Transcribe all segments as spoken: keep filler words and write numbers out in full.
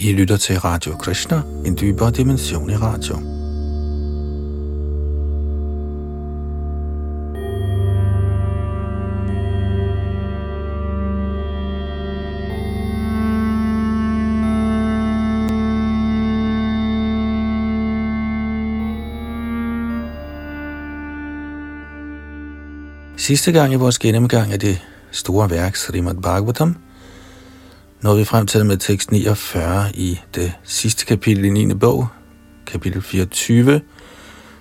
I lytter til Radio Krishna, en dybere dimension i radio. Sidste gang i vores gennemgang af det store værk Srimad Bhagavatam nåede vi frem til med tekst niogfyrre i det sidste kapitel i niende bog, kapitel fireogtyve,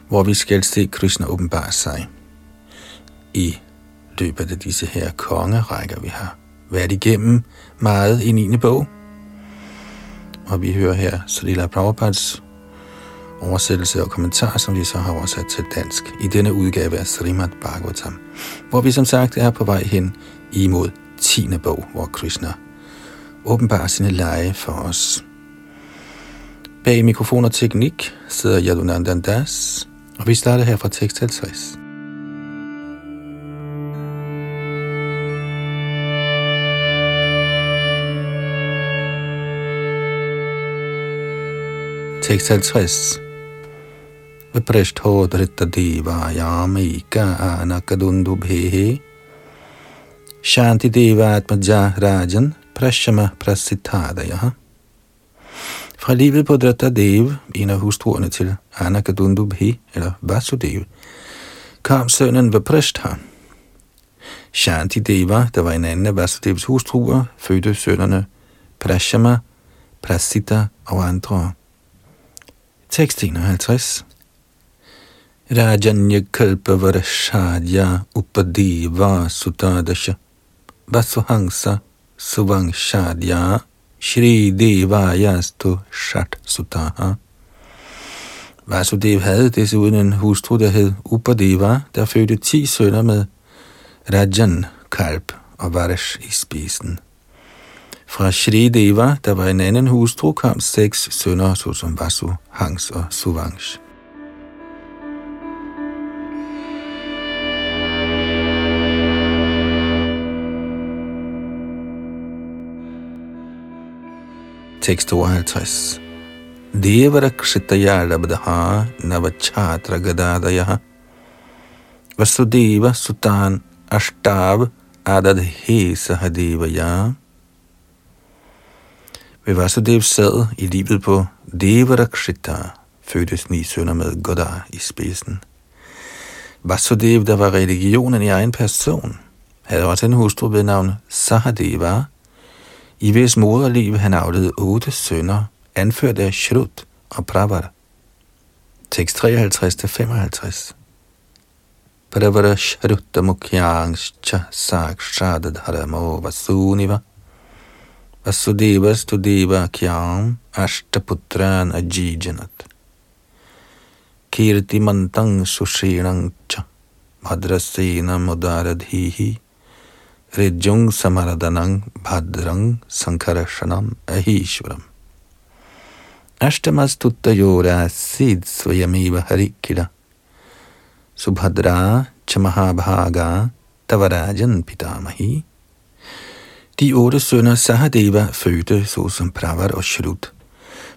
hvor vi skal se Krishna åbenbare sig. I løbet af disse her kongerækker, vi har været igennem meget i niende bog, og vi hører her Shrila Prabhupads oversættelse og kommentarer, som vi så har oversat til dansk i denne udgave af Srimad Bhagavatam, hvor vi som sagt er på vej hen imod tiende bog, hvor Krishna åbenbart sine lege for os. Bag mikrofon og teknik sidder Yadunandan Das, og vi starter her fra tekst halvtreds. Tekst halvtreds. Viprishtho dritta devayam eka anakadundubhi shanti devatmaja rajan Prashama Prasitadaya. Fra livet på Dhrattadev, en af hustruerne til Anakadundubhi, eller Vasudev, kom sønnen Viprishtha. Shanti Deva, der var en anden af Vasudevs hustruer, fødte sønnerne Prashama, Prasita og andre. Tekst enoghalvtreds. Rajanya Kalpavarashadya Upadeva Sutadasha Vasuhangsa Suvangshadya Shri Devayastu Shat Sutaha. Vasudev havde desuden en hustru, der hed Upadeva, der fødte ti sønner med Rajan, Kalp og Varish i spidsen. Fra Shri Deva, der var en anden hustru, kom seks sønner, såsom Vasu, Hans og Suvangsh. Tekst tooghalvtreds. Devarakshitaya labdha navachatra gadadaya Vasudeva sutan ashtav adadhe sahadevaya. Ved Vasudev sad i livet på Devarakshita fødtes ni sønner med Godar i spidsen. Vasudev, der var religionen i egen person, havde også en hustru ved navn Sahadeva, i hvis moderliv han afledte otte sønner, anført af Shrut og Pravar. Tekst treoghalvtreds til femoghalvtreds. Pravara Shrutta Mukhyangscha Sakshadadharamo Vasuniva Vasudeva Studeva Kyam Ashtaputran Ajijanat Kirti Mantang Sushinangcha Madrasena Mudaradhihi Rejung Samaradanang Bhadrang Sankarashanam Ahishvaram Ashtamastutayora Sid Svayamiva Harikila Subhadra Chamahabhaga Tavarajan Pitamahi. De otte sønner Sahadeva fødte, såsom Pravar og Shrut,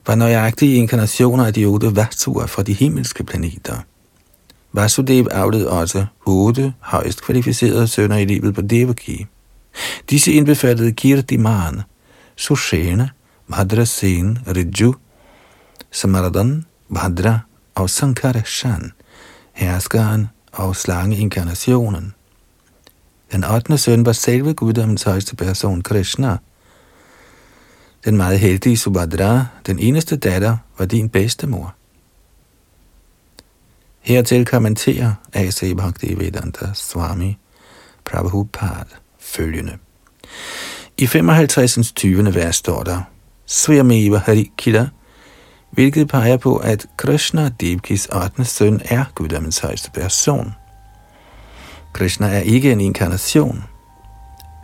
var nøjagtige inkarnationer af de otte vasuer fra de himmelske planeter. Vasudev afled også otte højst kvalificerede sønner i livet på Devaki. Disse indbefattede Kirtiman, Sushena, Madrasen, Riju, Samaradan, Bhadra og Sankarashan, herskeren og slangeinkarnationen. Den ottende søn var selve guddommens højeste person, Krishna. Den meget heldige Subhadra, den eneste datter, var din bedstemor. Hertil kommenterer A C Bhaktivedanta Swami Prabhupada følgende. I femoghalvtredsende tyvende vers står der Svayameva Harikila, hvilket peger på, at Krishna, Devakis ottende søn, er guddommens højeste person. Krishna er ikke en inkarnation.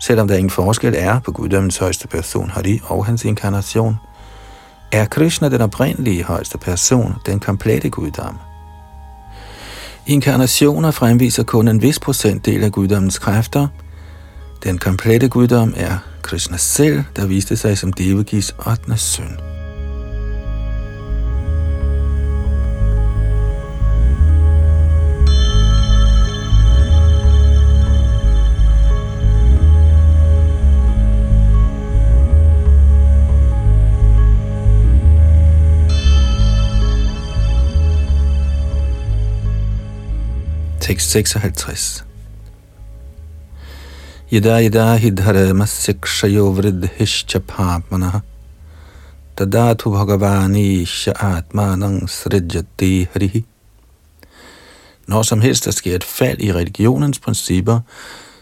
Selvom der ingen forskel er på guddommens højeste person, Hari, og hans inkarnation, er Krishna den oprindelige højeste person, den komplette guddom. Inkarnationer fremviser kun en vis procentdel af guddommens kræfter. Den komplette guddom er Krishna selv, der viste sig som Devakis ottende søn. Tekst seksoghalvtreds. Yada yada hidhara masyakshayo vridhishcha papmana tadatu bhagavani sha'atmanang srijati harihi. Når som helst der sker et fald i religionens principper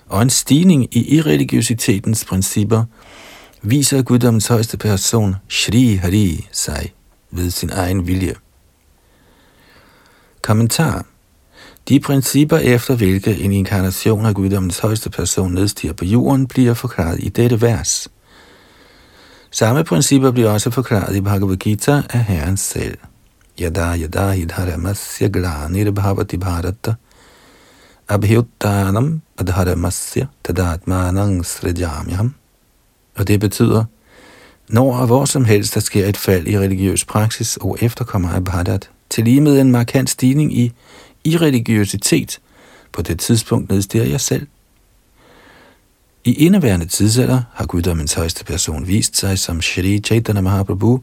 og en stigning i irreligiøsitetens principper, viser Guddommens højeste person Shri Hari sig ved sin egen vilje. Kommentar. De principper, efter hvilke en inkarnation af Guddommens højeste person nedstiger på jorden, bliver forklaret i dette vers. Samme principper bliver også forklaret i Bhagavad Gita af Herren selv. Yada yada hidharamasya glanir bhavati bharata abhyuttanam adharamasya tadatmanang srijamyam. Og det betyder, når og hvor som helst der sker et fald i religiøs praksis og efterkommer af bharat, til lige med en markant stigning i irreligiøsitet, på det tidspunkt nedstiger jeg selv. I indeværende tidsalder har Guddommens højeste person vist sig som Shri Chaitanya Mahaprabhu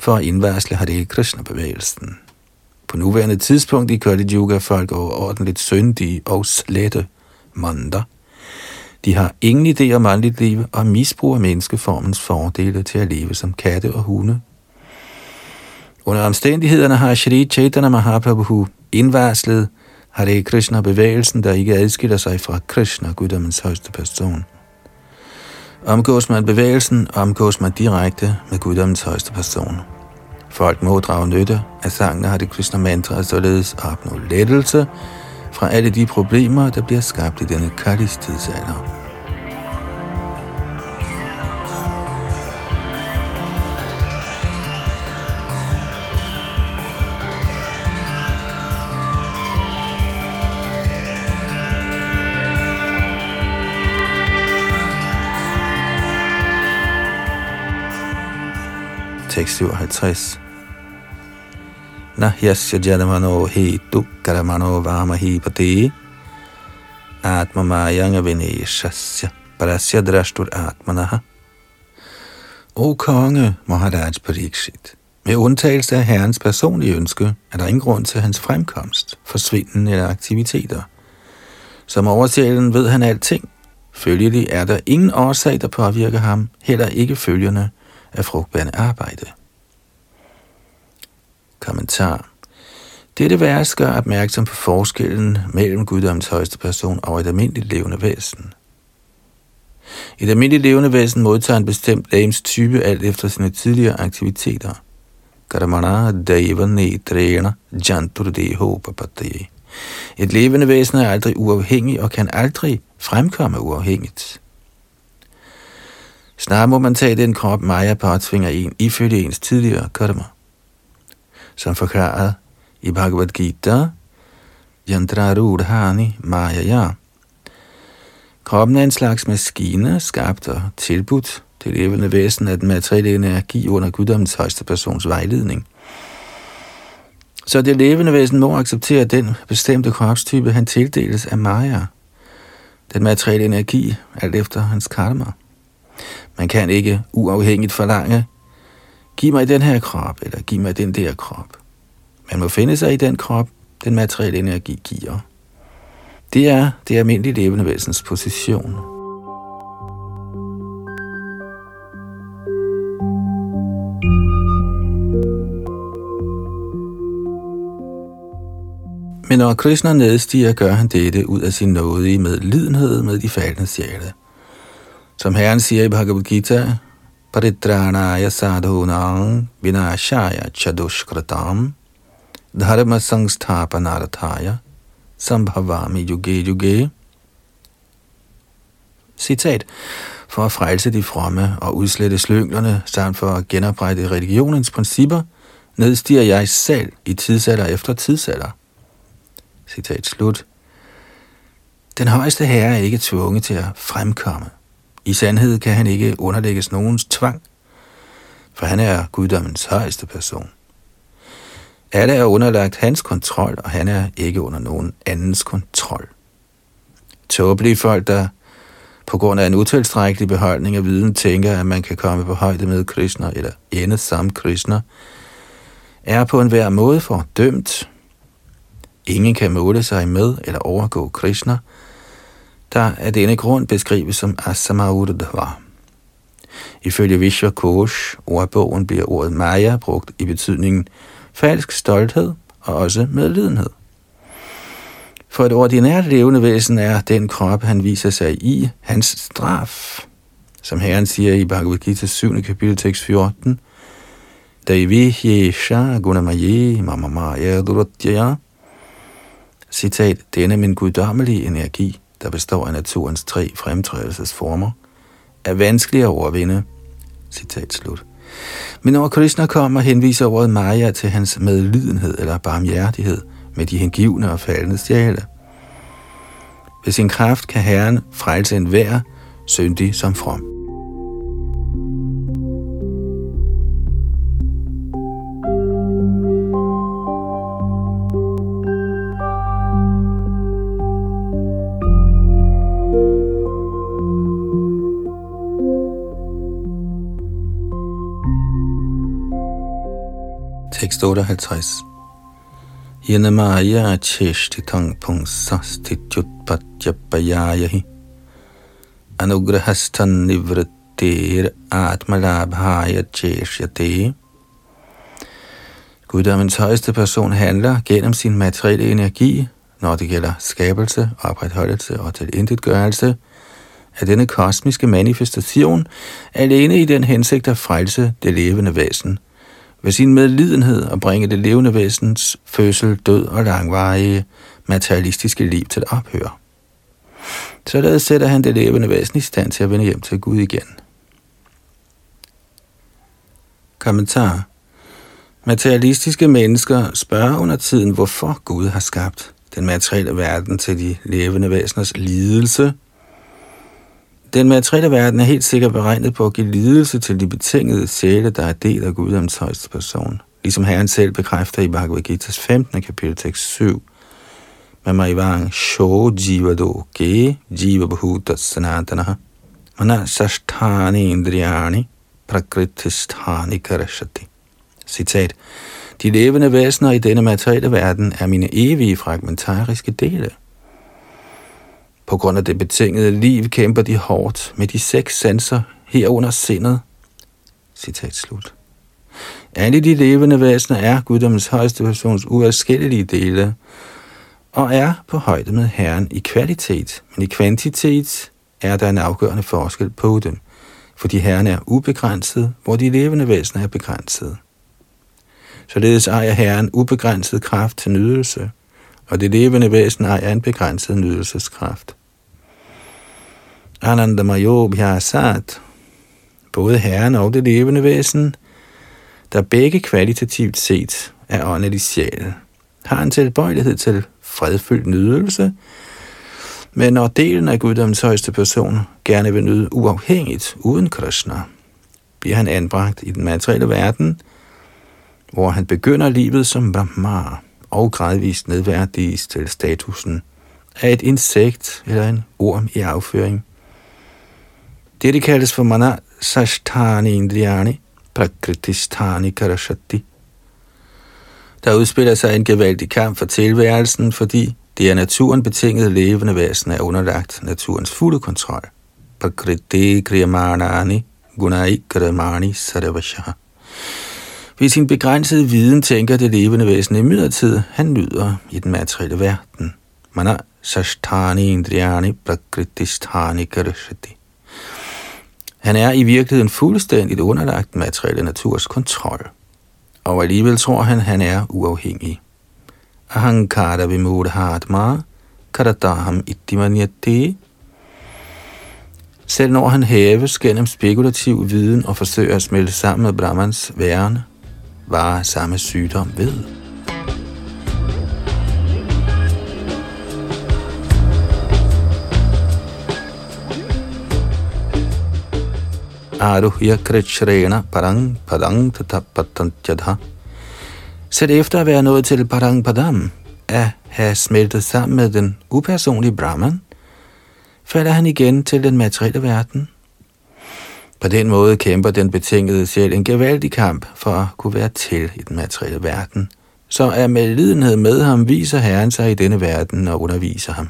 for at indvarsle Hare Krishna-bevægelsen. På nuværende tidspunkt i Kali Yuga folk overordentligt syndige og slette mander. De har ingen idé om mandligt liv og misbruger menneskeformens fordele til at leve som katte og hunde. Under omstændighederne har Shri Chaitanya Mahaprabhu indvarslet Hare Krishna-bevægelsen, der ikke adskiller sig fra Krishna, Guddommens højeste person. Omgås man bevægelsen, omgås man direkte med Guddommens højeste person. Folk må drage nytte af sangene Hare Krishna mantra, således opnå lettelse fra alle de problemer, der bliver skabt i denne Kalis tidsalder. Tekst syvoghalvtreds. Nahyasya jadamano hetu karamano vamahipati atma mayanga vineshasya parasya drashtur atmanaha. O konge Maharaj Parikshit, med undtagelse af herrens personlige ønske, er der ingen grund til hans fremkomst, forsvinden eller aktiviteter. Som oversjælen ved han alting. Følgelig er der ingen årsag, der påvirker ham, heller ikke følgerne af frugtbærende arbejde. Kommentar. Dette vers gør opmærksom på forskellen mellem Guddommens højeste person og et almindeligt levende væsen. Et almindeligt levende væsen modtager en bestemt legemstype alt efter sine tidligere aktiviteter. Et levende væsen er aldrig uafhængig og kan aldrig fremkomme uafhængigt. Snarere må man tage den krop, Maya påtvinger en, ifølge ens tidligere karma. Som forklaret i Bhagavad Gita, Yantrarudhani Maya. Kroppen er en slags maskine, skabt og tilbudt det levende væsen af den materielle energi under Guddommens højeste persons vejledning. Så det levende væsen må acceptere den bestemte kropstype, han tildeles af Maya. Den materielle energi, alt efter hans karma. Man kan ikke uafhængigt forlange, giv mig den her krop, eller giv mig den der krop. Man må finde sig i den krop, den materielle energi giver. Det er det almindelige levende væsens position. Men når Krishna nedstiger, gør han dette ud af sin nådige medlidenhed med de faldne sjæle. Som Herren siger i Bhagavad Gita, paritranaya sadhunang vinashaya chadushkratam dharma sangsthapanarathaya sambhavami yuge yuge. Citat. For at frelse de fromme og udslette slynglerne, samt for at genoprette religionens principper, nedstiger jeg selv i tidsalder efter tidsalder. Citat slut. Den højeste herre er ikke tvunget til at fremkomme. I sandhed kan han ikke underlægges nogens tvang, for han er Guddommens højeste person. Alle er underlagt hans kontrol, og han er ikke under nogen andens kontrol. Tåbelige folk, der på grund af en utilstrækkelig beholdning af viden, tænker, at man kan komme på højde med Krishna eller ende som Krishna, er på enhver måde fordømt. Ingen kan måle sig med eller overgå Krishna, der af denne grund beskrives som Asamaudhva. Ifølge Vishva Kosh, ordbogen, bliver ordet Maya brugt i betydningen falsk stolthed og også medlidenhed. For et ordinært levende væsen er den krop, han viser sig i, hans straf. Som Herren siger i Bhagavad Gita syvende kapitel tekst fjorten, Daivihye sha gunamaye mamamaya duratya. Citat, denne min guddommelige energi, der består af naturens tre fremtrædelsesformer, er vanskelig at overvinde. Citat slut. Men når Krishna kommer, henviser ordet Maya til hans medlidenhed eller barmhjertighed med de hengivne og faldende sjæle. Ved sin kraft kan Herren frelse enhver, syndig som from. Tekst otteoghalvtreds. Yenamaya cheshtitang pungsastityutpatyapayayahi anugrahastan nivrittir atmalabhaya cheshyate. Guddommens højeste person handler gennem sin materielle energi, når det gælder skabelse, opretholdelse og tilintetgørelse af denne kosmiske manifestation, alene i den hensigt at frelse det levende væsen, ved sin medlidenhed og bringe det levende væsens fødsel, død og langvarige materialistiske liv til at ophøre. Således sætter han det levende væsen i stand til at vende hjem til Gud igen. Kommentar. Materialistiske mennesker spørger under tiden, hvorfor Gud har skabt den materielle verden til de levende væseners lidelse. Den materielle verden er helt sikkert beregnet på at give lidelse til de betingede sjæle, der er del af Guddommens højeste person, ligesom Herren selv bekræfter i Bhagavad Gita's femtende kapitel tekst syv. Mamayvang sho jivado ke jivabhuta sanatana manasasthani indriyani prakritisthani karashati. Citat. De levende væsener i denne materielle verden er mine evige fragmentariske dele. På grund af det betingede liv kæmper de hårdt med de seks sanser herunder sindet. Citat slut. Alle de levende væsener er Guddommens højeste persons uadskillelige dele og er på højde med Herren i kvalitet, men i kvantitet er der en afgørende forskel på dem, fordi Herren er ubegrænset, hvor de levende væsener er begrænset. Således ejer Herren ubegrænset kraft til nydelse, og det levende væsen ejer en begrænset nydelseskraft. Anandamayobyasat, både Herren og det levende væsen, der begge kvalitativt set er åndelig sjæl, har en tilbøjelighed til fredfyldt nydelse, men når delen af Guddommens højeste person gerne vil nyde uafhængigt uden Krishna, bliver han anbragt i den materielle verden, hvor han begynder livet som Brahma og gradvist nedværdiges til statusen af et insekt eller en orm i afføring. Dette kaldes for mana sashtani indriyani prakritistani karashati. Der udspiller sig en gevaldig kamp for tilværelsen, fordi det er naturen betingede levende væsen er underlagt naturens fulde kontrol. Prakriti kriyamanani gunai kramani sarvashah. Ved sin begrænsede viden tænker det levende væsen imidlertid, han nyder i den materielle verden. Mana sashtani indriyani prakritistani karashati. Han er i virkeligheden fuldstændigt underlagt den materielle naturs kontrol, og alligevel tror han, han er uafhængig. Ahankara vimodhatma karataham ittimanyate. Selv når han hæves gennem spekulativ viden og forsøger at smelte sammen med Brahmans væren, varer samme sygdom ved. Aruhya kretshrena parang padang tatapatantyadha. Sæt efter at være nået til parang padam, at have smeltet sammen med den upersonlige Brahman, falder han igen til den materielle verden. På den måde kæmper den betingede sjæl en gevaldig kamp for at kunne være til i den materielle verden, som er med lidenhed med ham, viser Herren sig i denne verden og underviser ham.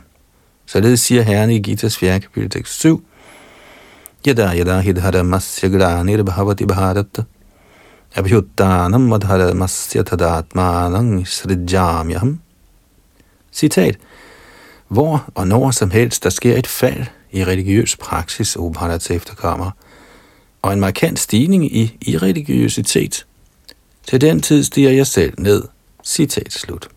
Således siger Herren i Gitas fjerde kapitel tekst syv, Yada yada hidharamasya granir bhavati bharata, abhyuttanam adharamasya tadatmanang sridjamyam. Citat. Hvor og når som helst der sker et fald i religiøs praksis, o Bharats efterkommere, og en markant stigning i irreligiøsitet, til den tid stiger jeg selv ned. Citat slut.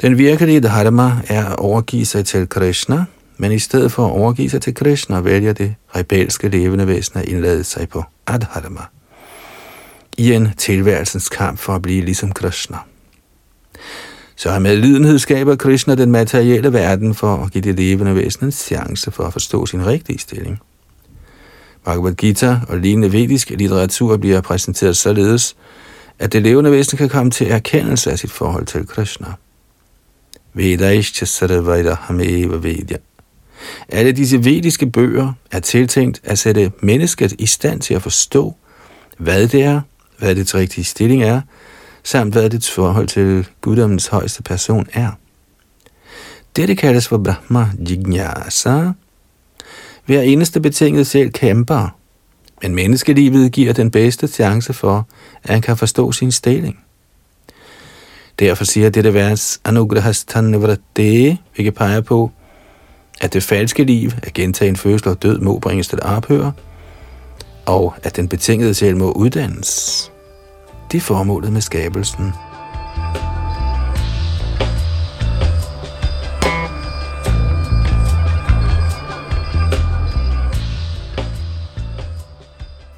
Den virkelige dharma er at overgive sig til Krishna, men i stedet for at overgive sig til Krishna, vælger det rebelske levende væsen at indlade sig på adharma, i en tilværelsens kamp for at blive ligesom Krishna. Så med lidenhed skaber Krishna den materielle verden for at give det levende væsen en chance for at forstå sin rigtige stilling. Bhagavad Gita og lignende vedisk litteratur bliver præsenteret således, at det levende væsen kan komme til erkendelse af sit forhold til Krishna. Vedaischa sarvaidaham eva vedya. Alle disse vediske bøger er tiltænkt at sætte mennesket i stand til at forstå, hvad det er, hvad dets rigtige stilling er, samt hvad dets forhold til guddommens højeste person er. Dette kaldes for Brahma Jignasa. Hver eneste betinget selv kæmper, men menneskelivet giver den bedste chance for, at han kan forstå sin stilling. Derfor siger dette vers anugrahasthanvrate, hvilket peger på, at det falske liv, at gentage en fødsel og død, må bringes til ophør, og at den betingede sjæl må uddannes. Det er formålet med skabelsen.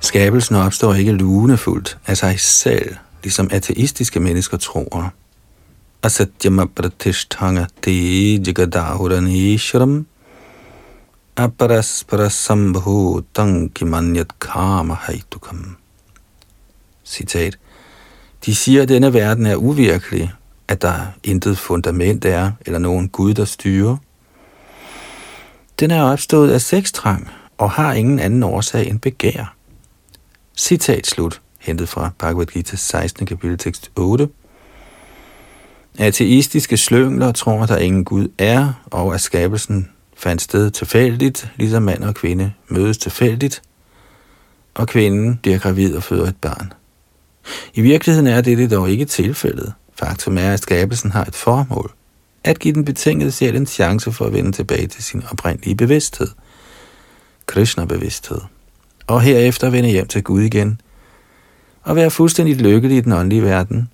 Skabelsen opstår ikke lunefuldt af sig selv, ligesom ateistiske mennesker tror. Asatyama pratishtanga te jagadahuraneshram aparasparasambahutam kimanyat kama haitukam. Citat. De siger, at denne verden er uvirkelig, at der intet fundament er, eller nogen Gud, der styrer. Den er opstået af sextrang, og har ingen anden årsag end begær. Citat slut, hentet fra Bhagavad Gita sekstende kapitel tekst otte. Ateistiske slyngler tror, at der ingen Gud er, og at skabelsen fandt sted tilfældigt, ligesom mand og kvinde mødes tilfældigt, og kvinden bliver gravid og føder et barn. I virkeligheden er dette dog ikke tilfældet. Faktum er, at skabelsen har et formål. At give den betingede sjæl en chance for at vende tilbage til sin oprindelige bevidsthed. Krishna-bevidsthed. Og herefter vende hjem til Gud igen. Og være fuldstændig lykkelig i den åndelige verden.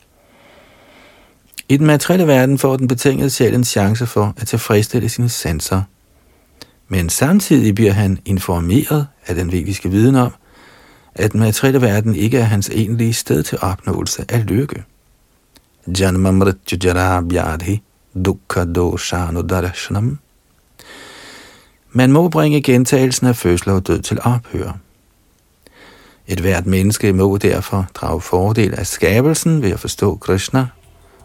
I den materielle verden får den betingede sjæl en chance for at tilfredsstille sine sanser. Men samtidig bliver han informeret af den vediske viden om, at den materielle verden ikke er hans egentlige sted til opnåelse af lykke. Man må bringe gentagelsen af fødsel og død til ophør. Et hvert menneske må derfor drage fordel af skabelsen ved at forstå Krishna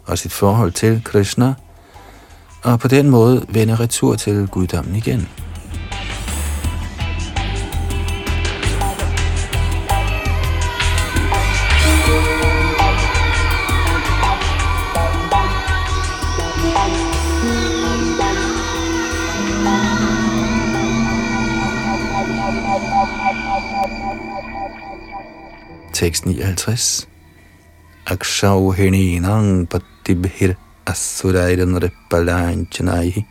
og sit forhold til Krishna, og på den måde vende retur til guddommen igen. Tekst nioghalvtreds. Akshauheninang patibhir assurairan repalanchanayi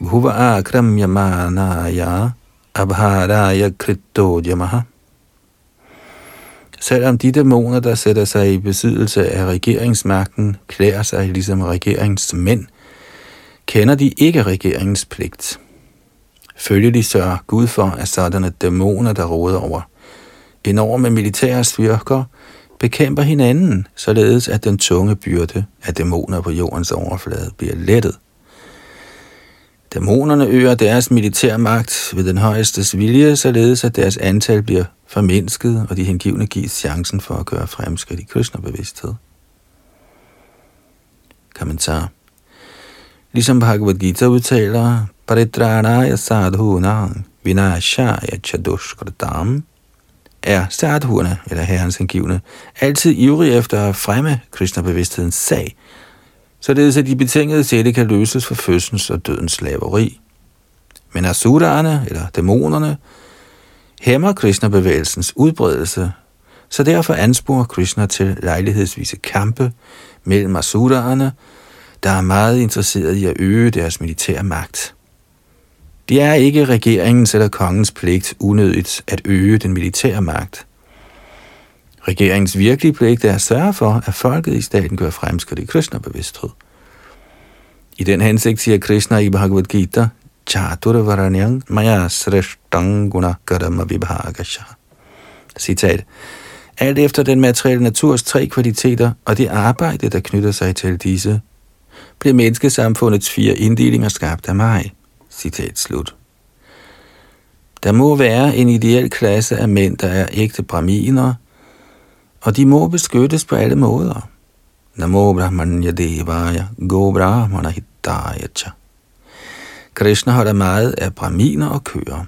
bhuva akramyamanaya abharaya kritojamaha. Selvom de dæmoner, der sætter sig i besiddelse af regeringsmagten, klæder sig ligesom regeringsmænd, kender de ikke regeringens pligt. Følgelig sørger Gud for, at sådanne dæmoner, der råder over enorme militære styrker, bekæmper hinanden, således at den tunge byrde af dæmoner på jordens overflade bliver lettet. Dæmonerne øger deres militærmagt ved den højestes vilje, således at deres antal bliver formindsket, og de hengivne gives chancen for at gøre fremskridt i Krishna-bevidsthed. Kommentar. Ligesom Bhagavad Gita udtaler, paritranaya sadhunang vinashaya chadushkratam, er sadhuerne, eller herrens hengivne, altid ivrige efter at fremme Krishna-bevidsthedens sag, således at de betingede sætte kan løses fra fødsens og dødens slaveri. Men asuraerne, eller dæmonerne, hæmmer Krishna-bevægelsens udbredelse, så derfor ansporer Krishna til lejlighedsvise kampe mellem asuraerne, der er meget interesserede i at øge deres militære magt. Det er ikke regeringens eller kongens pligt unødigt at øge den militære magt. Regeringens virkelige pligt er at sørge for, at folket i staten gør fremskridt i Krishna-bevidsthed. I den hensigt siger Krishna i Bhagavad Gita, Chaturvyuha Maya sreshtang guna karma vibhagasha. Citat. Alt efter den materielle naturs tre kvaliteter og det arbejde, der knytter sig til disse, bliver menneskesamfundets fire inddelinger skabt af mig. Citat slut. Der må være en ideel klasse af mænd, der er ægte brahminer, og de må beskyttes på alle måder. Namo brahmanya devaya go brahmana hitayacha. Krishna holder meget af brahminer og køer.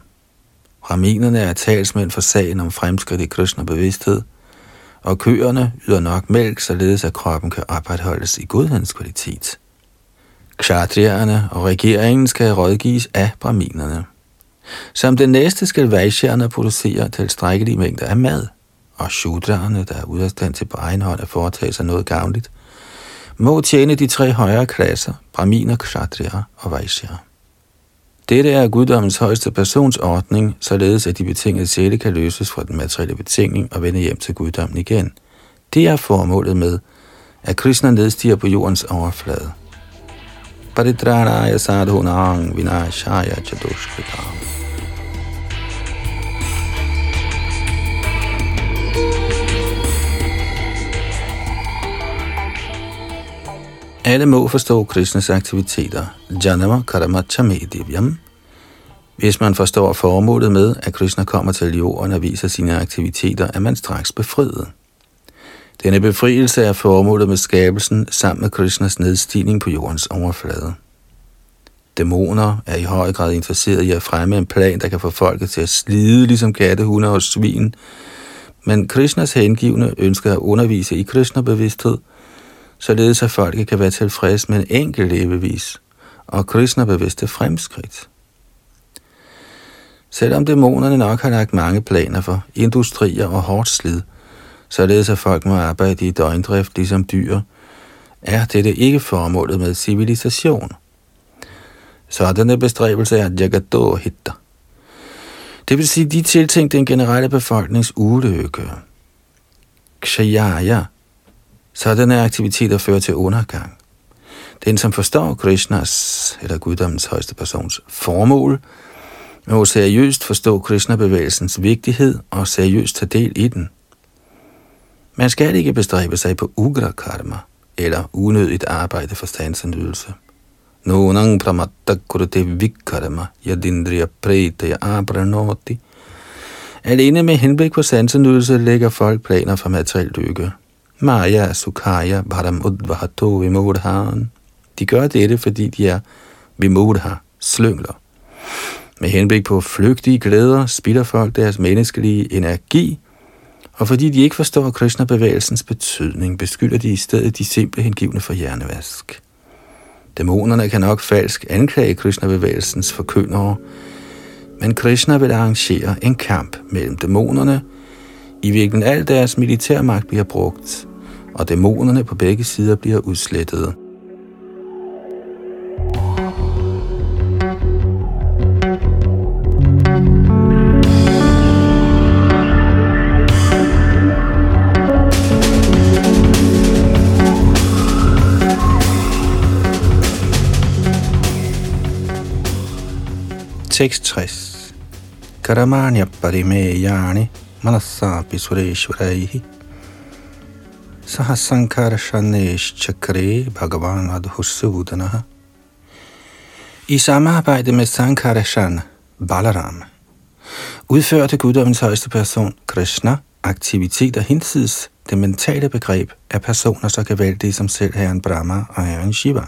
Brahminerne er talsmænd for sagen om fremskridt i Krishna-bevidsthed, og køerne yder nok mælk, således at kroppen kan opretholdes i godhedens kvalitet. Kshatriyerne og regeringen skal rådgives af brahminerne. Som det næste skal vaishyerne producere tilstrækkelige mængder af mad, og shudraerne, der er ude af stand til på egen hånd at foretage sig noget gavnligt, må tjene de tre højere klasser, brahminer, kshatriyer og vaishyer. Dette er guddommens højeste personsordning, således at de betingede sjæle kan løses fra den materielle betingning og vende hjem til guddommen igen. Det er formålet med, at Krishna nedstiger på jordens overflade. Paridranaya sadhunang vinashaya chadushkritam. Alle må forstå Krishnas aktiviteter, janama karma chamedivyam. Hvis man forstår formålet med, at Krishna kommer til jorden og viser sine aktiviteter, er man straks befriet. Denne befrielse er formålet med skabelsen sammen med Krishnas nedstigning på jordens overflade. Dæmoner er i høj grad interesseret i at fremme en plan, der kan få folket til at slide ligesom kattehunde og svin, men Krishnas hengivne ønsker at undervise i Krishna-bevidsthed, således at folket kan være tilfredse med en enkelt levevis og Krishna-bevidste fremskridt. Selvom dæmonerne nok har lagt mange planer for industrier og hårdt slid, således at folk må arbejde i døgndrift ligesom dyr, er dette ikke formålet med civilisation. Sådanne bestræbelser er jagadohitta. Det vil sige, de tiltænkte den generelle befolknings ulykke. Kshayaya. Sådanne aktiviteter fører til undergang. Den, som forstår Krishnas, eller guddommens højeste persons, formål, må seriøst forstå Krishna-bevægelsens vigtighed og seriøst tage del i den. Man skal ikke bestræbe sig på ugra karma, eller unødigt arbejde for standsindydelse. Nonang pramatta kurute vikkarma, yadindriya pretaya abranoti. Alene med henblik på standsindydelse lægger folk planer for materiel lykke. Maya, Sukhaya, Bharam Udvahato, Vimodhaen. De gør dette, fordi de er Vimodha, slyngler. Med henblik på flygtige glæder spilder folk deres menneskelige energi, og fordi de ikke forstår Krishna-bevægelsens betydning, beskylder de i stedet de simple hengivne for hjernevask. Dæmonerne kan nok falsk anklage Krishna-bevægelsens forkyndere, men Krishna vil arrangere en kamp mellem dæmonerne, i hvilken al deres militærmagt bliver brugt, og dæmonerne på begge sider bliver udslettede. seks tres. Karamanya parimeyani manassapi sureshvaraihi sahasankarashanesh chakre bhagavan adhussudanaha. I samarbejde med Sankarashan, Balaram, udførte guddommens højeste person, Krishna, aktiviteter hinsides det mentale begreb af personer så gevaldige som selv herren Brahma og herren Shiva.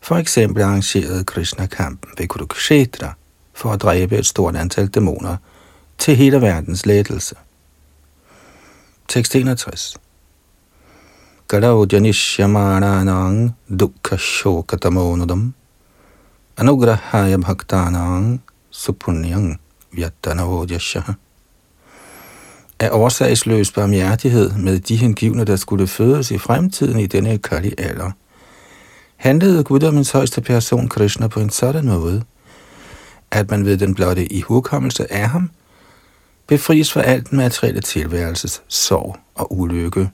For eksempel arrangerede Krishna kampen ved Kurukshetra for at dræbe et stort antal dæmoner til hele verdens lettelse. Tekst enogtres. Gadao janishyamaranang dukkha shokatamodam anugrahaya bhaktanang supunyang vyatanavojashaha. Af årsagsløs barmhjertighed med de hengivne, der skulle fødes i fremtiden i denne kali-alder, handlede guddommens højste person Krishna på en sådan måde, at man ved den blotte ihukommelse af ham befries fra alt den materielle tilværelses sorg og ulykke.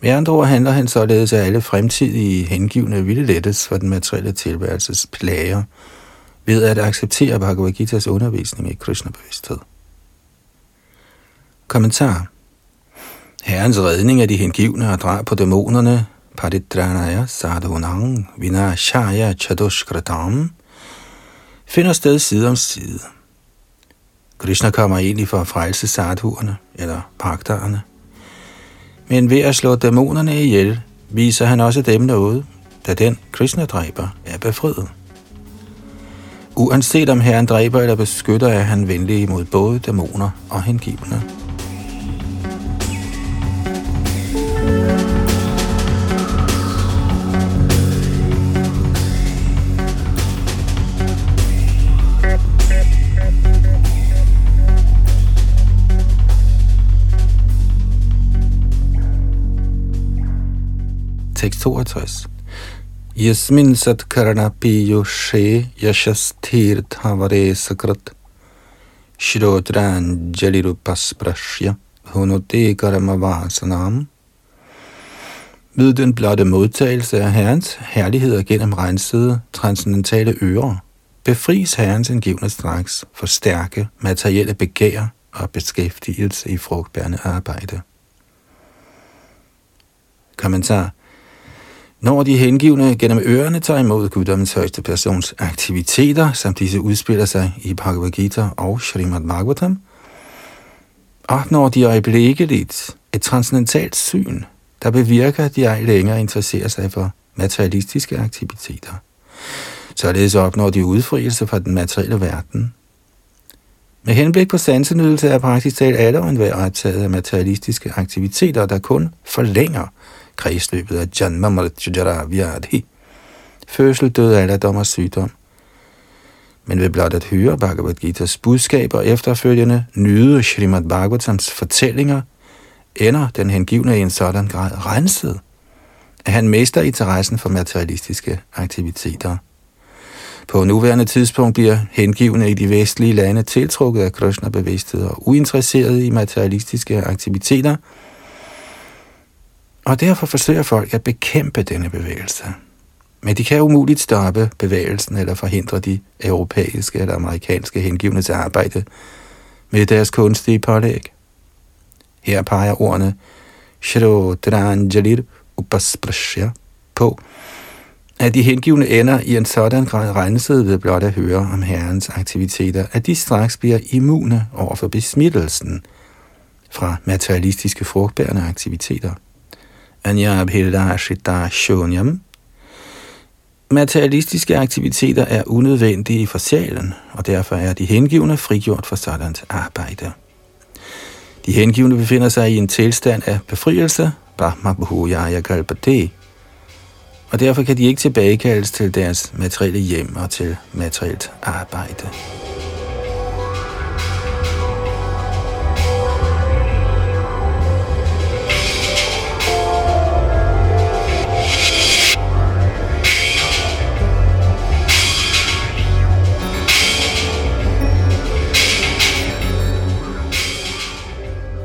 Med andre ord handler han således af alle fremtidige hengivne ville lettes for den materielle tilværelses plager ved at acceptere Bhagavad Gitas undervisning i Krishna-bevidsthed. Kommentar. Herrens redning af de hengivne og drab på dæmonerne, paridranaya sadhunang vinashaya chadushkratam, finder sted side om side. Krishna kommer egentlig for at frelse sadhuerne, eller bhaktaerne. Men ved at slå dæmonerne ihjel, viser han også dem noget, da den Krishna dræber er befriet. Uanset om herren dræber eller beskytter, er han venlig imod både dæmoner og hengivne. toogtres. Yasmin satkarana piyushe yashasthir thavare sakrat shirotran jalirupas prashya hunote karamavasanam. Ved den blotte modtagelse af herrens herligheder gennem rensede transcendentale ører, befries herrens indgivende straks for stærke materielle begær og beskæftigelse i frugtbærende arbejde. Kommentar. Når de hengivne gennem ørerne tager imod guddommens højeste persons aktiviteter, som disse udspiller sig i Bhagavad Gita og Srimad Bhagavatam, opnår de øjeblikkeligt et transcendentalt syn, der bevirker, at de ej længere interesserer sig for materialistiske aktiviteter. Således opnår de udfrielse fra den materielle verden. Med henblik på sansenydelse er praktisk talt alle og enhver optaget af materialistiske aktiviteter, der kun forlænger kredsløbet af Janma Mritjara Vyadhi, fødsel, død, alderdom og sygdom. Men ved blot at høre Bhagavad Gitas budskaber efterfølgende nyde Srimad Bhagavatams fortællinger, ender den hengivne i en sådan grad renset, at han mister interessen for materialistiske aktiviteter. På nuværende tidspunkt bliver hengivne i de vestlige lande tiltrukket af Krishna-bevidsthed og uinteresserede i materialistiske aktiviteter, og derfor forsøger folk at bekæmpe denne bevægelse. Men de kan umuligt stoppe bevægelsen eller forhindre de europæiske eller amerikanske hengivnes arbejde med deres kunstige pålæg. Her peger ordene Shrodranjalir Upasprashya på, at de hengivne ender i en sådan grad renset ved blot at høre om herrens aktiviteter, at de straks bliver immune over for besmittelsen fra materialistiske frugtbærende aktiviteter. Materialistiske aktiviteter er unødvendige for sjælen, og derfor er de hengivne frigjort for sådant arbejde. De hengivne befinder sig i en tilstand af befrielse, og derfor kan de ikke tilbagekaldes til deres materielle hjem og til materielt arbejde.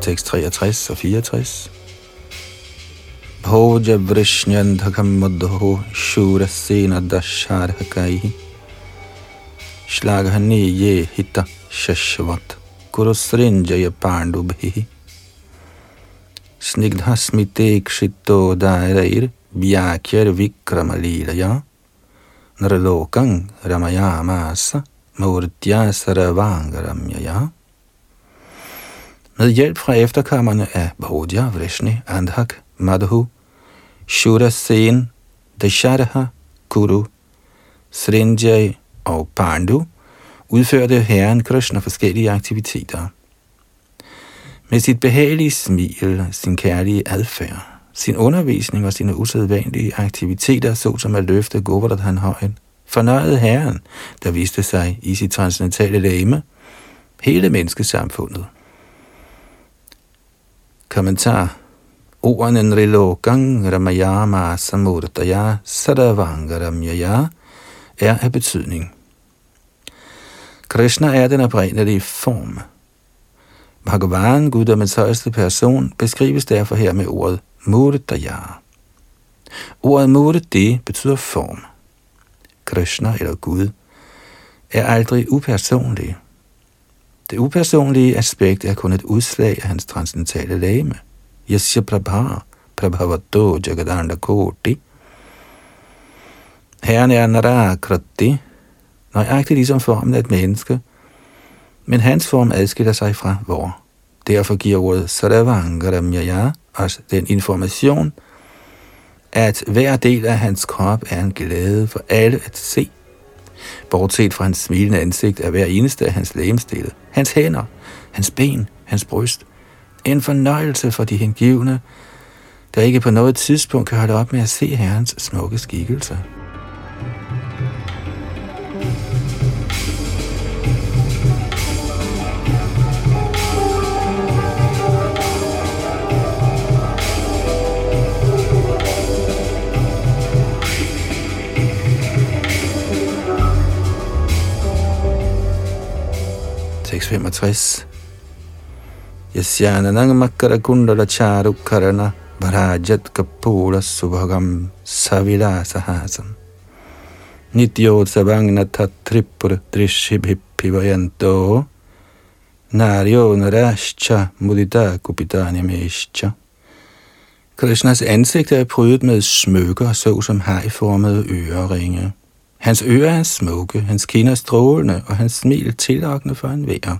Tekst treogtres og fireogtres. Bhoja vrishnyandhakam madho shurasena dasharhakai shlaghaniye hita shashvat kurusrinjaya pandubhi snigdhasmite kshito dairair vyakyar vikramalilaya naralokang ramayamasa murtya saravangaramyaya. Med hjælp fra efterkommerne af Bhoja, Vrishni, Andhak, Madhu, Shurasen, Dasharha, Kuru, Srinjay og Pandu udførte herren Krishna forskellige aktiviteter. Med sit behagelige smil, sin kærlige adfærd, sin undervisning og sine usædvanlige aktiviteter, såsom at løfte Govardhan højen, fornøjede herren, der viste sig i sit transcendentale legeme, hele menneskesamfundet. Kommentar. Ordene nrilo gang ramayama samurdaya sadavangaramyaya er af betydning. Krishna er den oprindelige form. Bhagavan, guddommens højeste person, beskrives derfor her med ordet murdaya. Ordet murdaya betyder form. Krishna eller Gud er aldrig upersonlig. Det upersonlige aspekt er kun et udslag af hans transcendentale legeme. Yasya Prabha, Prabhavato Jagadanda Koti. Herren er Narakrati, nøjagtigt ligesom formen af et menneske, men hans form adskiller sig fra vor. Derfor giver ordet Sadavangaramyaya os den information, at hver del af hans krop er en glæde for alle at se. Bortset fra hans smilende ansigt er hver eneste af hans legemsdele, hans hænder, hans ben, hans bryst, en fornøjelse for de hengivne, der ikke på noget tidspunkt kan holde op med at se Herrens smukke skikkelse. seks hundrede femogtres. Yasyananang makkarakundala charukarana varajat kapula subhagam savilasahasam nityotsavangnatat tripur drishibhipivayanto naryo narascha mudita kupitanimischa. Krishnas ansigt er prydet med smykker, såsom hajformede øreringe. Hans ører er smukke, hans kinder strålende, og hans smil tillokkende for en vejr.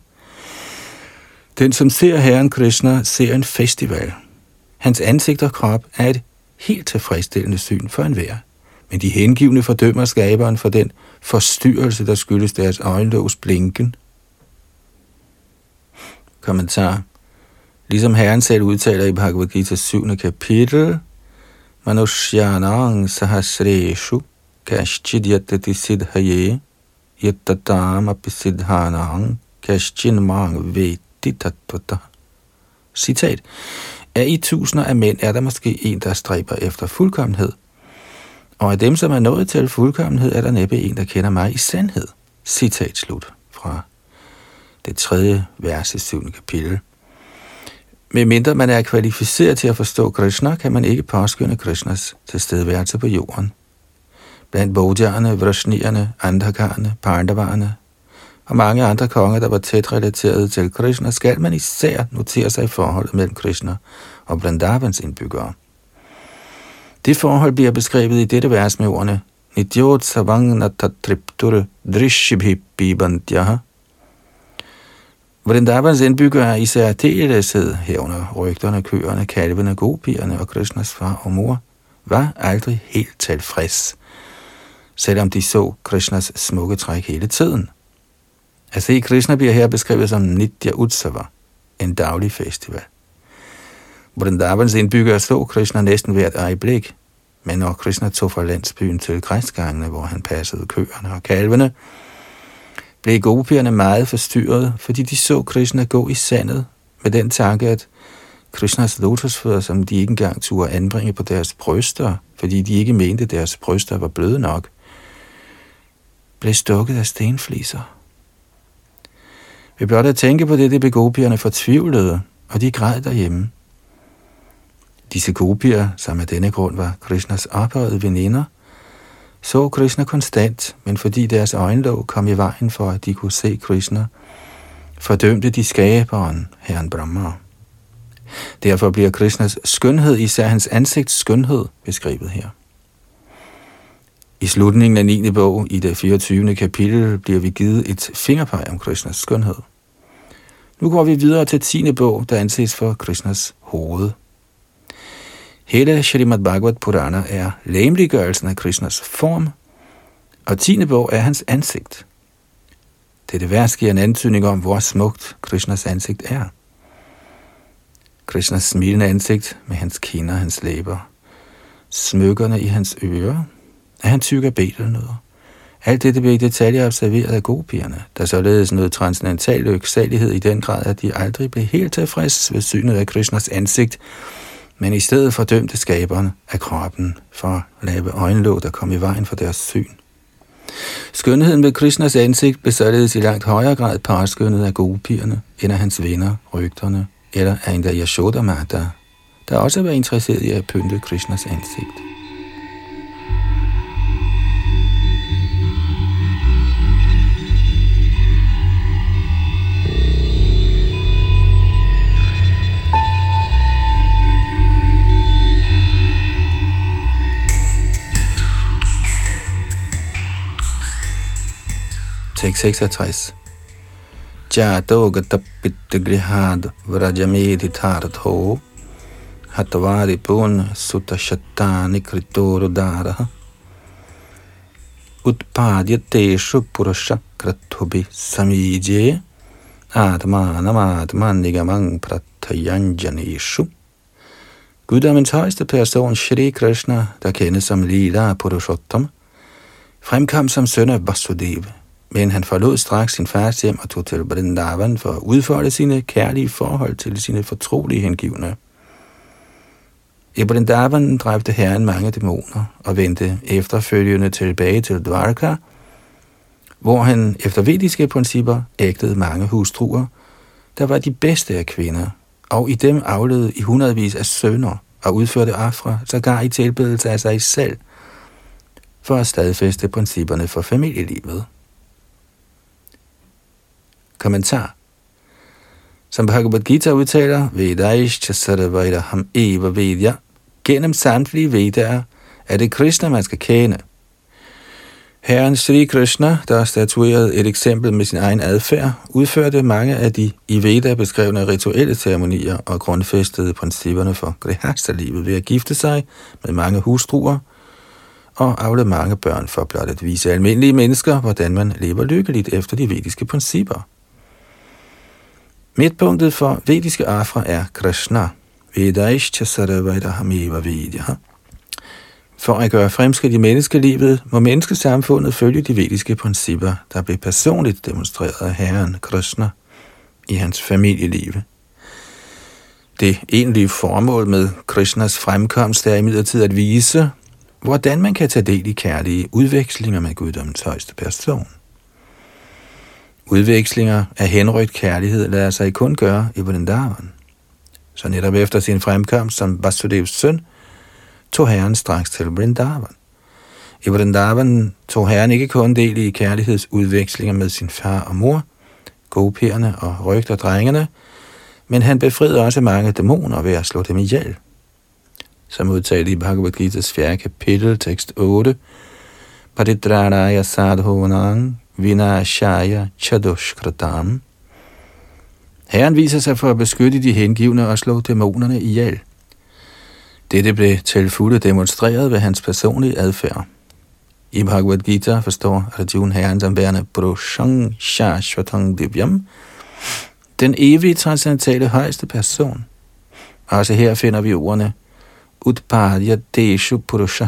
Den, som ser Herren Krishna, ser en festival. Hans ansigt og krop er et helt tilfredsstillende syn for en vejr, men de hengivne fordømmer skaberen for den forstyrrelse, der skyldes deres øjenlågs blinken. Kommentar. Ligesom Herren selv udtaler i Bhagavad Gita syvende kapitel, Manushyanang sahasreshu kashchidyatati siddhaye yattatam apisidhanang kashchinmang ved. Citat. Af i tusinder af mænd er der måske en, der stræber efter fuldkommenhed, og af dem, som er nået til fuldkommenhed, er der næppe en, der kender mig i sandhed. Citat slut fra det tredje vers i syvende kapitel. Med mindre man er kvalificeret til at forstå Krishna, kan man ikke påskynde Krishnas tilstedeværelse på jorden. Blandt bodhjerne, vrashnierne, andhakarne, pandavarne og mange andre konger, der var tæt relateret til Krishna, skal man især notere sig i forholdet mellem Krishna og Vrindavans indbyggere. Det forhold bliver beskrevet i dette vers med ordene Nityot savangnattatriptur drishibhibibandyaha. Vrindavans indbyggere er især deleshed, herunder rygterne, køerne, kalvene, gopierne og Krishnas far og mor, var aldrig helt tilfreds, selvom de så Krishnas smukke træk hele tiden. At se Krishna bliver her beskrevet som Nitya Utsava, en daglig festival. Vrindavans indbyggere så Krishna næsten hvert øjeblik, men når Krishna tog fra landsbyen til græsgangene, hvor han passede køerne og kalvene, blev gopierne meget forstyrret, fordi de så Krishna gå i sandet med den tanke, at Krishnas lotusfødder, som de ikke engang turde anbringe på deres bryster, fordi de ikke mente, at deres bryster var bløde nok, blev stukket af stenfliser. Vi blot at tænke på det, det blev gopierne fortvivlede, og de græd derhjemme. Disse gopier, som af denne grund var Krishnas ophøjede veninder, så Krishna konstant, men fordi deres øjenlåg kom i vejen for, at de kunne se Krishna, fordømte de skaberen, herren Brahma. Derfor bliver Krishnas skønhed, især hans ansigts skønhed, beskrevet her. I slutningen af niende bog, i det fireogtyvende kapitel, bliver vi givet et fingerpeg om Krishnas skønhed. Nu går vi videre til tiende bog, der anses for Krishnas hoved. Hele Srimad Bhagavatam Purana er legemliggørelsen af Krishnas form, og tiende bog er hans ansigt. Dette vers giver en antydning om, hvor smukt Krishnas ansigt er. Krishnas smilende ansigt med hans kinder og hans læber, smykkerne i hans ører, at han tykker betelnødder. Alt dette blev i detaljer observeret af gopierne, der således nød transcendental lyksalighed i den grad, at de aldrig blev helt tilfreds ved synet af Krishnas ansigt, men i stedet fordømte skaberne af kroppen for at lave øjenlåg, der kom i vejen for deres syn. Skønheden ved Krishnas ansigt blev således i langt højere grad parskønnet af gopierne end af hans venner, rygterne eller af endda Yashodamata, der også var interesseret i at pynte Krishnas ansigt. seksogtres. Jadogatapittagrihad vrajameditartho hatvaripun sutashattani kritorudaraha utpadyateshu purashakrathubi samije atmanamatmanigamang prathayanjaneshu. Guddommens højeste person, Shri Krishna, der kendes som Lila Purushottam, fremkom som søn af Vasudev, men han forlod straks sin fars hjem og tog til Vrindavan for at udfolde sine kærlige forhold til sine fortrolige hengivne. I Vrindavan dræbte herren mange dæmoner og vendte efterfølgende tilbage til Dvaraka, hvor han efter vediske principper ægtede mange hustruer, der var de bedste af kvinder, og i dem afledte i hundredvis af sønner og udførte afra, sågar i tilbedelse af sig selv, for at stadfæste principperne for familielivet. Kommentar. Som Bhagavad Gita udtaler, Vedaischa sarvairaham eva vedya, gennem samtlige vedaer er det Krishna, man skal kende. Herren Sri Krishna, der statuerede et eksempel med sin egen adfærd, udførte mange af de i Veda beskrevne rituelle ceremonier og grundfæstede principperne for grihastha-livet ved at gifte sig med mange hustruer og afle mange børn for blot at vise almindelige mennesker, hvordan man lever lykkeligt efter de vediske principper. Midtpunktet for vediske afra er Krishna, Vedaischa sarvairaham eva vedya. For at gøre fremskridt i menneskelivet, må menneskesamfundet følge de vediske principper, der blev personligt demonstreret af herren Krishna i hans familieliv. Det egentlige formål med Krishnas fremkomst er imidlertid at vise, hvordan man kan tage del i kærlige udvekslinger med guddommens højeste person. Udvekslinger af henrygt kærlighed lader sig kun gøre i Vrindavan. Så netop efter sin fremkomst som Vasudevs søn, tog herren straks til Vrindavan. I Vrindavan tog herren ikke kun del i kærlighedsudvekslinger med sin far og mor, gopierne og rygter drengene, men han befriede også mange dæmoner ved at slå dem ihjel. Som udtalt i Bhagavad Gitas fjerde kapitel, tekst otte, Paritraraya sadhonang vinashaya chadushkratam. Herren viser sig for at beskytte de hengivne og slå dæmonerne ihjel. Dette blev til fulde demonstreret ved hans personlige adfærd. I Bhagavad Gita forstår Arjuna herren som værende Purushang Shashvatang Divyam, den evige transcendentale højeste person. Også her finder vi ordene Udpadya Deshu Purusha.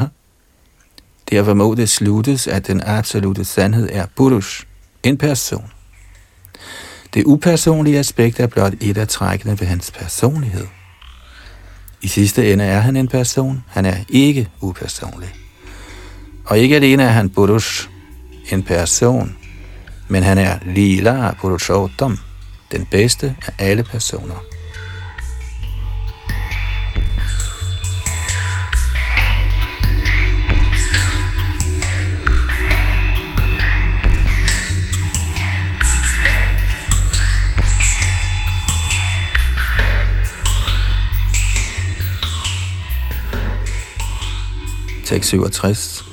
Derfor må det sluttes, at den absolute sandhed er Purush, en person. Det upersonlige aspekt er blot et af trækkene ved hans personlighed. I sidste ende er han en person, han er ikke upersonlig. Og ikke alene er han Purush, en person, men han er Lila Purushottam, den bedste af alle personer. syvogtres.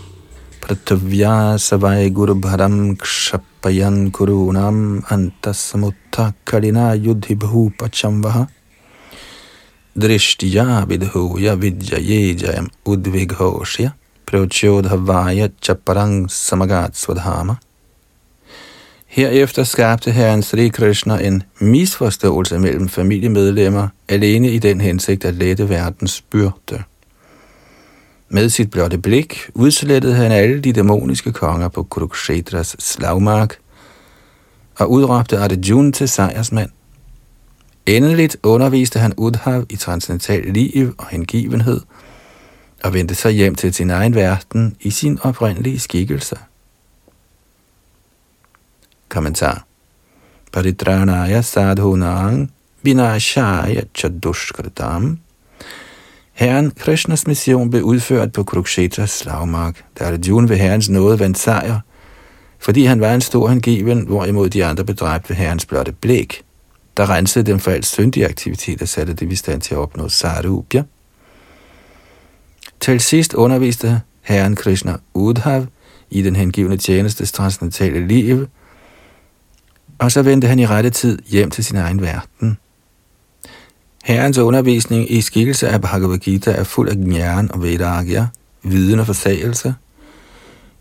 Pratvya savai guru bharam kshapayan kurunam antasamutta kalina yudhibhu pachamvaha drishtiya vidhuya vidjaye jayam udvighoshya prachyodhavaya chaparang samagat svadhama. Herefter skabte herren Sri Krishna en misforståelse mellem familiemedlemmer, alene i den hensigt at lette verdens byrde. Med sit blotte blik udslettede han alle de dæmoniske konger på Kurukshetras slagmark og udråbte Arjuna til sejrsmand. Endeligt underviste han Udhav i transcendental liv og hengivenhed og vendte sig hjem til sin egen verden i sin oprindelige skikkelse. Kommentar. Paritranaya sadhunang vinashaya chadushkratam. Herren Krishnas mission blev udført på Kurukshetras slagmark, da Arjuna ved herrens nåde vandt sejr, fordi han var en stor hengiven, hvorimod de andre bedræbt ved herrens blotte blik, der rensede dem for al syndig aktivitet og satte dem i stand til at opnå sarupya. Til sidst underviste herren Krishna Udhav i den hengivne tjenestes transcendentale liv, og så vendte han i rette tid hjem til sin egen verden. Herrens undervisning i skikkelse af Bhagavad Gita er fuld af gnan og vedagya, viden og forsagelse.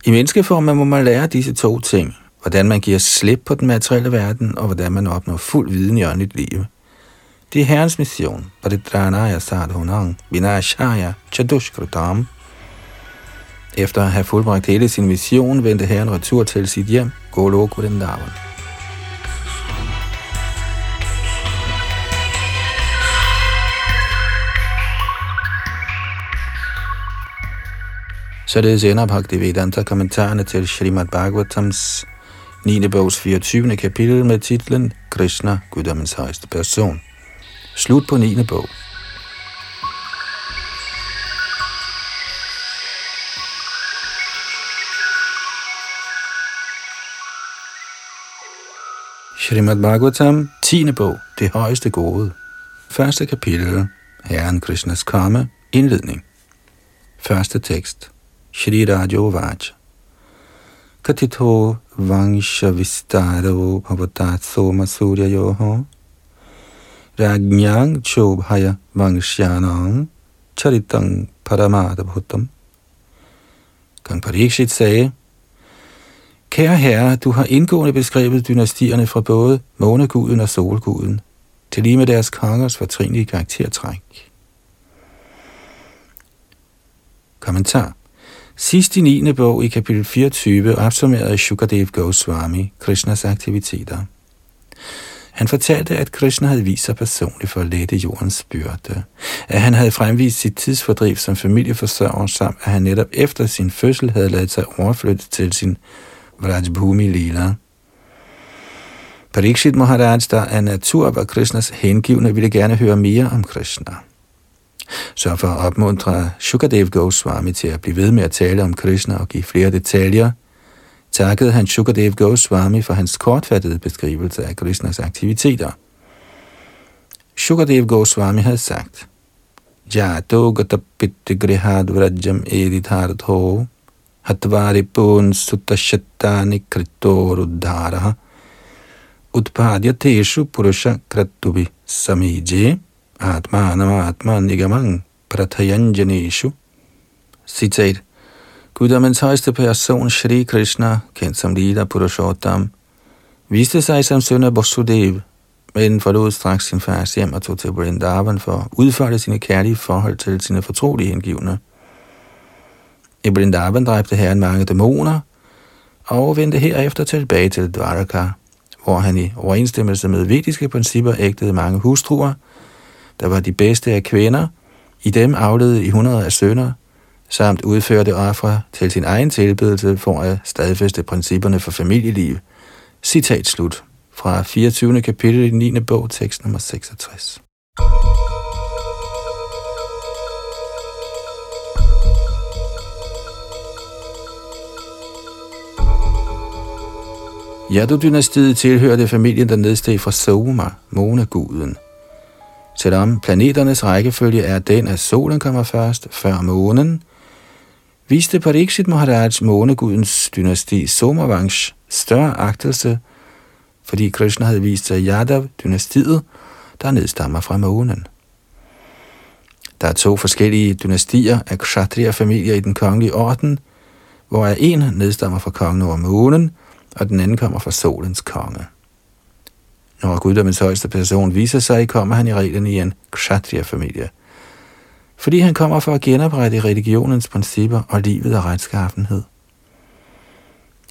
I menneskeformen må man lære disse to ting, hvordan man giver slip på den materielle verden, og hvordan man opnår fuld viden i åndeligt liv. Det er herrens mission, Paridranaya Sadhunang Vinashaya Chadushkratam. Efter at have fuldbragt hele sin mission, vendte herren retur til sit hjem, Goloka Vrindavan. Således ender Bhaktivedanta-kommentarerne til Srimad Bhagavatams niende bogs fireogtyvende kapitel med titlen Krishna, Guddommens højeste person. Slut på niende bog. Srimad Bhagavatam, tiende bog, det højeste gode. Første kapitel, Herren Krishnas karma, indledning. Første tekst. Shri Radio Vaj. Katito vangsha vistaro avatatso masurya yoho Rajnyang chobhaya vangshyanang charitang paramadabhutam. Kong Parikshit sagde: Kære herre, du har indgående beskrevet dynastierne fra både måneguden og solguden, til lige med deres kongers fortrinlige karaktertræk. Kommentar. Sidst i niende bog i kapitel fireogtyve opsummerede Shukdev Goswami Krishnas aktiviteter. Han fortalte, at Krishna havde vist sig personligt for at lette jordens byrde, at han havde fremvist sit tidsfordriv som familieforsørger, samt at han netop efter sin fødsel havde ladet sig overflytte til sin Vrajbhumi Lila. Parikshit Maharaj, der af natur var Krishnas hengivne, ville gerne høre mere om Krishna. Så for at opmuntre Shukdev Goswami til at blive ved med at tale om Krishna og give flere detaljer, takkede han Shukdev Goswami for hans kortfattede beskrivelse af Krishnas aktiviteter. Shukdev Goswami havde sagt: Jato gatapiti grihad vrajam edithartho hatvaripun sutashatani kritorudharaha utpadyateshu purusha kratubi samije Atma nama atma nigamang prathayanjaneshu. Citat: Guddommens højeste person Shri Krishna, kendt som Lila Purushottam, viste sig som søn af Vasudev, men forlod straks sin fars hjem og tog til Vrindavan for at udfolde sine kærlige forhold til sine fortrolige hengivne. I Vrindavan dræbte herren mange dæmoner og vendte herefter tilbage til Dvaraka, hvor han i overensstemmelse med vediske principper ægtede mange hustruer, der var de bedste af kvinder, i dem afledede i hundreder af sønner, samt udførte ofre til sin egen tilbedelse for at stadfæste principperne for familieliv. Citat slut fra fireogtyvende kapitel i niende bog, tekst nummer seksogtres. Yadu-dynastiet tilhørte familien, der nedsteg fra Soma, måneguden. Selvom planeternes rækkefølge er den, at solen kommer først, før månen, viste Parikshit Maharaj månegudens dynasti Somavangsh større agtelse, fordi Krishna havde vist sig Yadav-dynastiet, der nedstammer fra månen. Der er to forskellige dynastier af kshatriya-familier i den kongelige orden, hvoraf en nedstammer fra kongen over månen, og den anden kommer fra solens konge. Når guddommens højeste person viser sig, kommer han i reglen i en kshatriya-familie, fordi han kommer for at genoprette religionens principper og livet og retskaffenhed.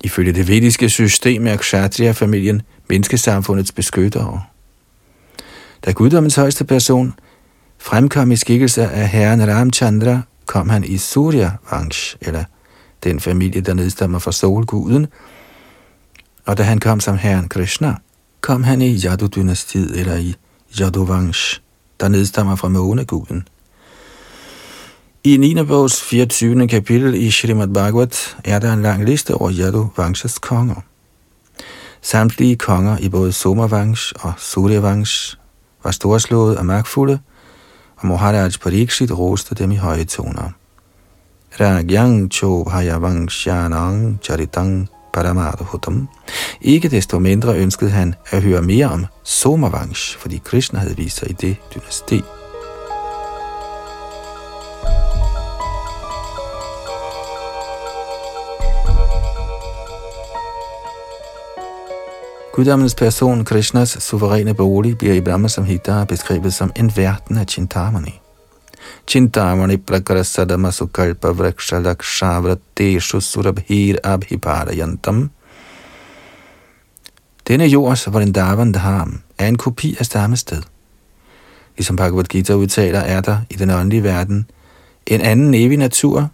Ifølge det vediske system er kshatriya-familien menneskesamfundets beskyttere. Da guddommens højeste person fremkom i skikkelse af herren Ramchandra, kom han i Surya-vangsh, eller den familie, der nedstammer fra solguden, og da han kom som herren Krishna, kom han i Yadu-dynastiet, eller i Yadu-vangsh, der nedstammer fra måneguden. I niende bogs fireogtyvende kapitel i Srimad Bhagavatam er der en lang liste over Yadu-vanshas konger. Samtlige konger i både Soma-vangsh og Surya-vangsh var storslåede og magtfulde, og Maharaj Parikshit roste dem i høje toner. Ragyang chobhayavangshanang charitang paramadhutam. Ikke desto mindre ønskede han at høre mere om Soma-vangsh, fordi Krishna havde vist sig i det dynasti. Guddommens person, Krishnas suveræne bolig, bliver i Brahmasamhita beskrevet som en verden af Chintamani. Chintamani prakrasadamasukalpa vrakshalakshavarateshu surabhir abhiparayantam. Denne jords Vrindavandham er en kopi af stammested. Ligesom Bhagavad Gita udtaler, er der i den åndelige verden en anden evig natur,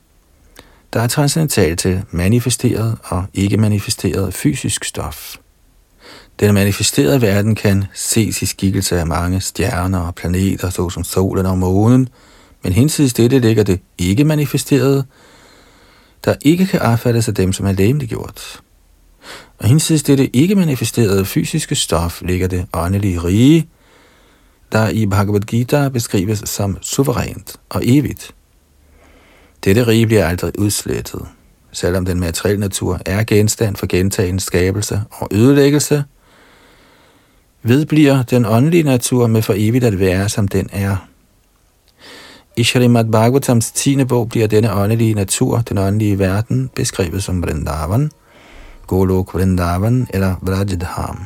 der er transcendental til manifesteret og ikke manifesteret fysisk stof. Den manifesterede verden kan ses i skikkelse af mange stjerner og planeter, såsom solen og månen, men hinsides dette ligger det ikke-manifesterede, der ikke kan opfattes af dem, som er legemliggjort. Og hinsides dette ikke-manifesterede fysiske stof ligger det åndelige rige, der i Bhagavad Gita beskrives som suverænt og evigt. Dette rige bliver aldrig udslettet, selvom den materielle natur er genstand for gentagen skabelse og ødelæggelse, vedbliver den åndelige natur med for evigt at være, som den er. I Srimad Bhagavatams tiende bog bliver denne åndelige natur, den åndelige verden, beskrevet som Vrindavan, Goloka Vrindavan eller Vrajdham.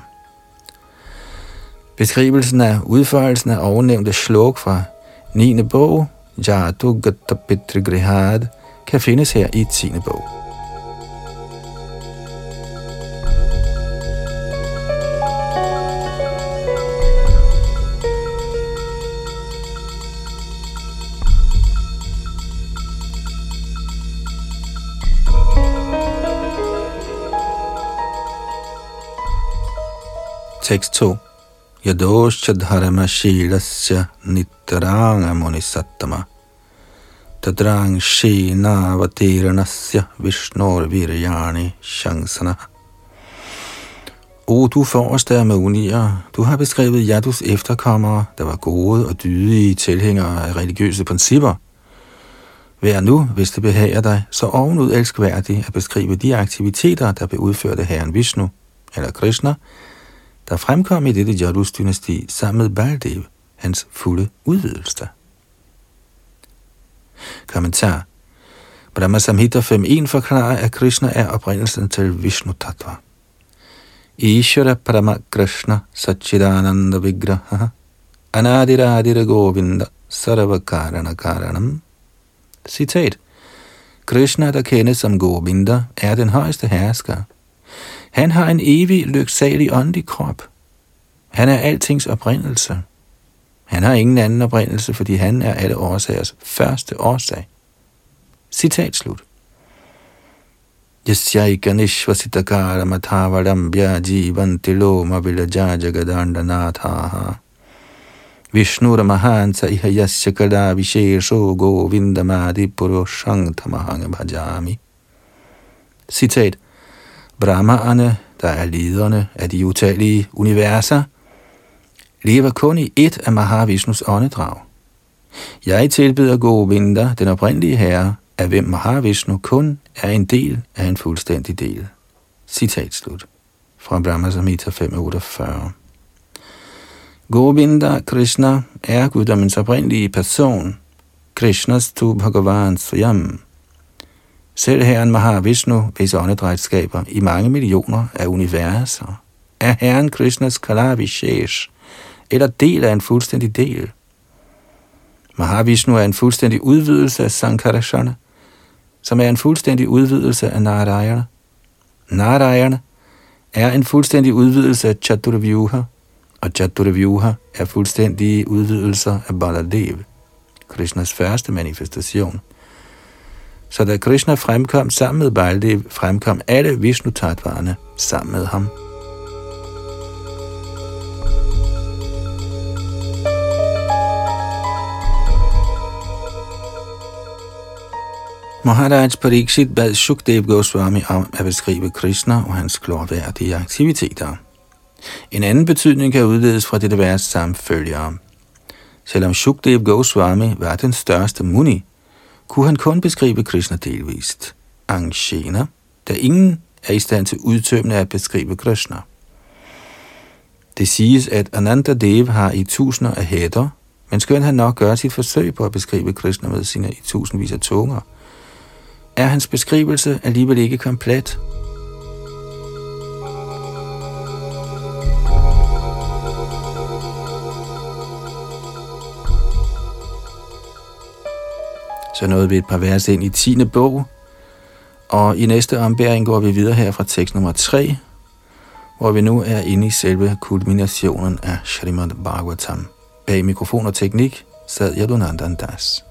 Beskrivelsen af udførelsen af ovennævnte slok fra niende bog, Jatugatapitri-grihad, kan findes her i tiende bog. Tekst to. Yadoscha dharma shilasya nitaranga munisattama tadrang shenavateranasya vishnor viryani shansana. O du forreste af monier, du har beskrevet Yadus efterkommere, der var gode og dydige tilhængere af religiøse principper. Vær nu, hvis det behager dig, så ovenud elskværdig at beskrive de aktiviteter, der blev udført af herren Vishnu, eller Krishna, der fremkom i dette Yadus-dynasti sammen med Baladev, hans fulde udvidelse. Kommentar. Brahmasamhita fem punkt en forklarer, at Krishna er oprindelsen til Vishnu Tattva. Ishvara Parama Krishna Satchidananda Vigraha Anadiradira Govinda Saravakarana Karanam. Citat. Krishna, der kendes som Govinda, er den højeste hersker. Han har en evig, lyksalig åndelig krop. Han er altings oprindelse. Han har ingen anden oprindelse, fordi han er alle årsagers første årsag. Citat slut. Citat. Brahmaerne, der er lederne af de utallige universer, lever kun i et af Mahavishnus åndedrag. Jeg tilbeder Govinda, den oprindelige herre, af hvem Mahavishnu kun er en del af en fuldstændig del. Citat slut. Fra Brahmasamhita fem punkt otteogfyrre. Govinda Krishna er guddommens oprindelige person. Krishnas tu Bhagavan Swayam. Selv herren Mahavishnu, hvis åndedrætsskaber i mange millioner af universer, er herren Krishnas Kalavishesh, eller del af en fuldstændig del. Mahavishnu er en fuldstændig udvidelse af Sankarashana, som er en fuldstændig udvidelse af Narayana. Narayana er en fuldstændig udvidelse af Chaturvyuha, og Chaturvyuha er fuldstændige udvidelser af Baladev, Krishnas første manifestation. Så da Krishna fremkom sammen med Baladev, fremkom alle Vishnu-tattvaerne sammen med ham. Maharaj Parikshit bad Shukdev Goswami om at beskrive Krishna og hans glorværdige aktiviteter. En anden betydning kan udledes fra dette vers sammenfølgere. Selvom Shukdev Goswami var den største muni, kunne han kun beskrive Krishna delvist, angshena, da ingen er i stand til udtømmende at beskrive Krishna. Det siges, at Ananda Dev har i tusinder af hætter, men skønt han nok gør sit forsøg på at beskrive Krishna med sine i tusindvis af tunger, er hans beskrivelse alligevel ikke komplet. Så nåede vi et par vers ind i tiende bog, og i næste ombæring går vi videre her fra tekst nummer tre, hvor vi nu er inde i selve kulminationen af Srimad Bhagavatam. Bag mikrofon og teknik sad Yadunandan Das.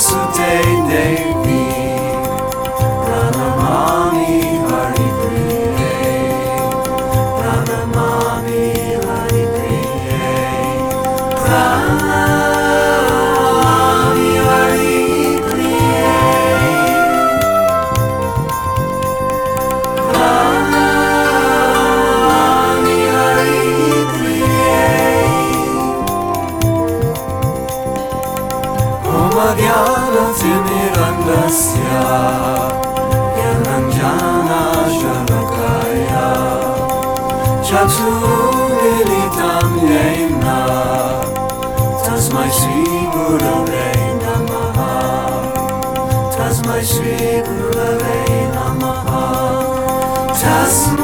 Sute Devi Pranamani Hari Priya Shri Gurave Namaha.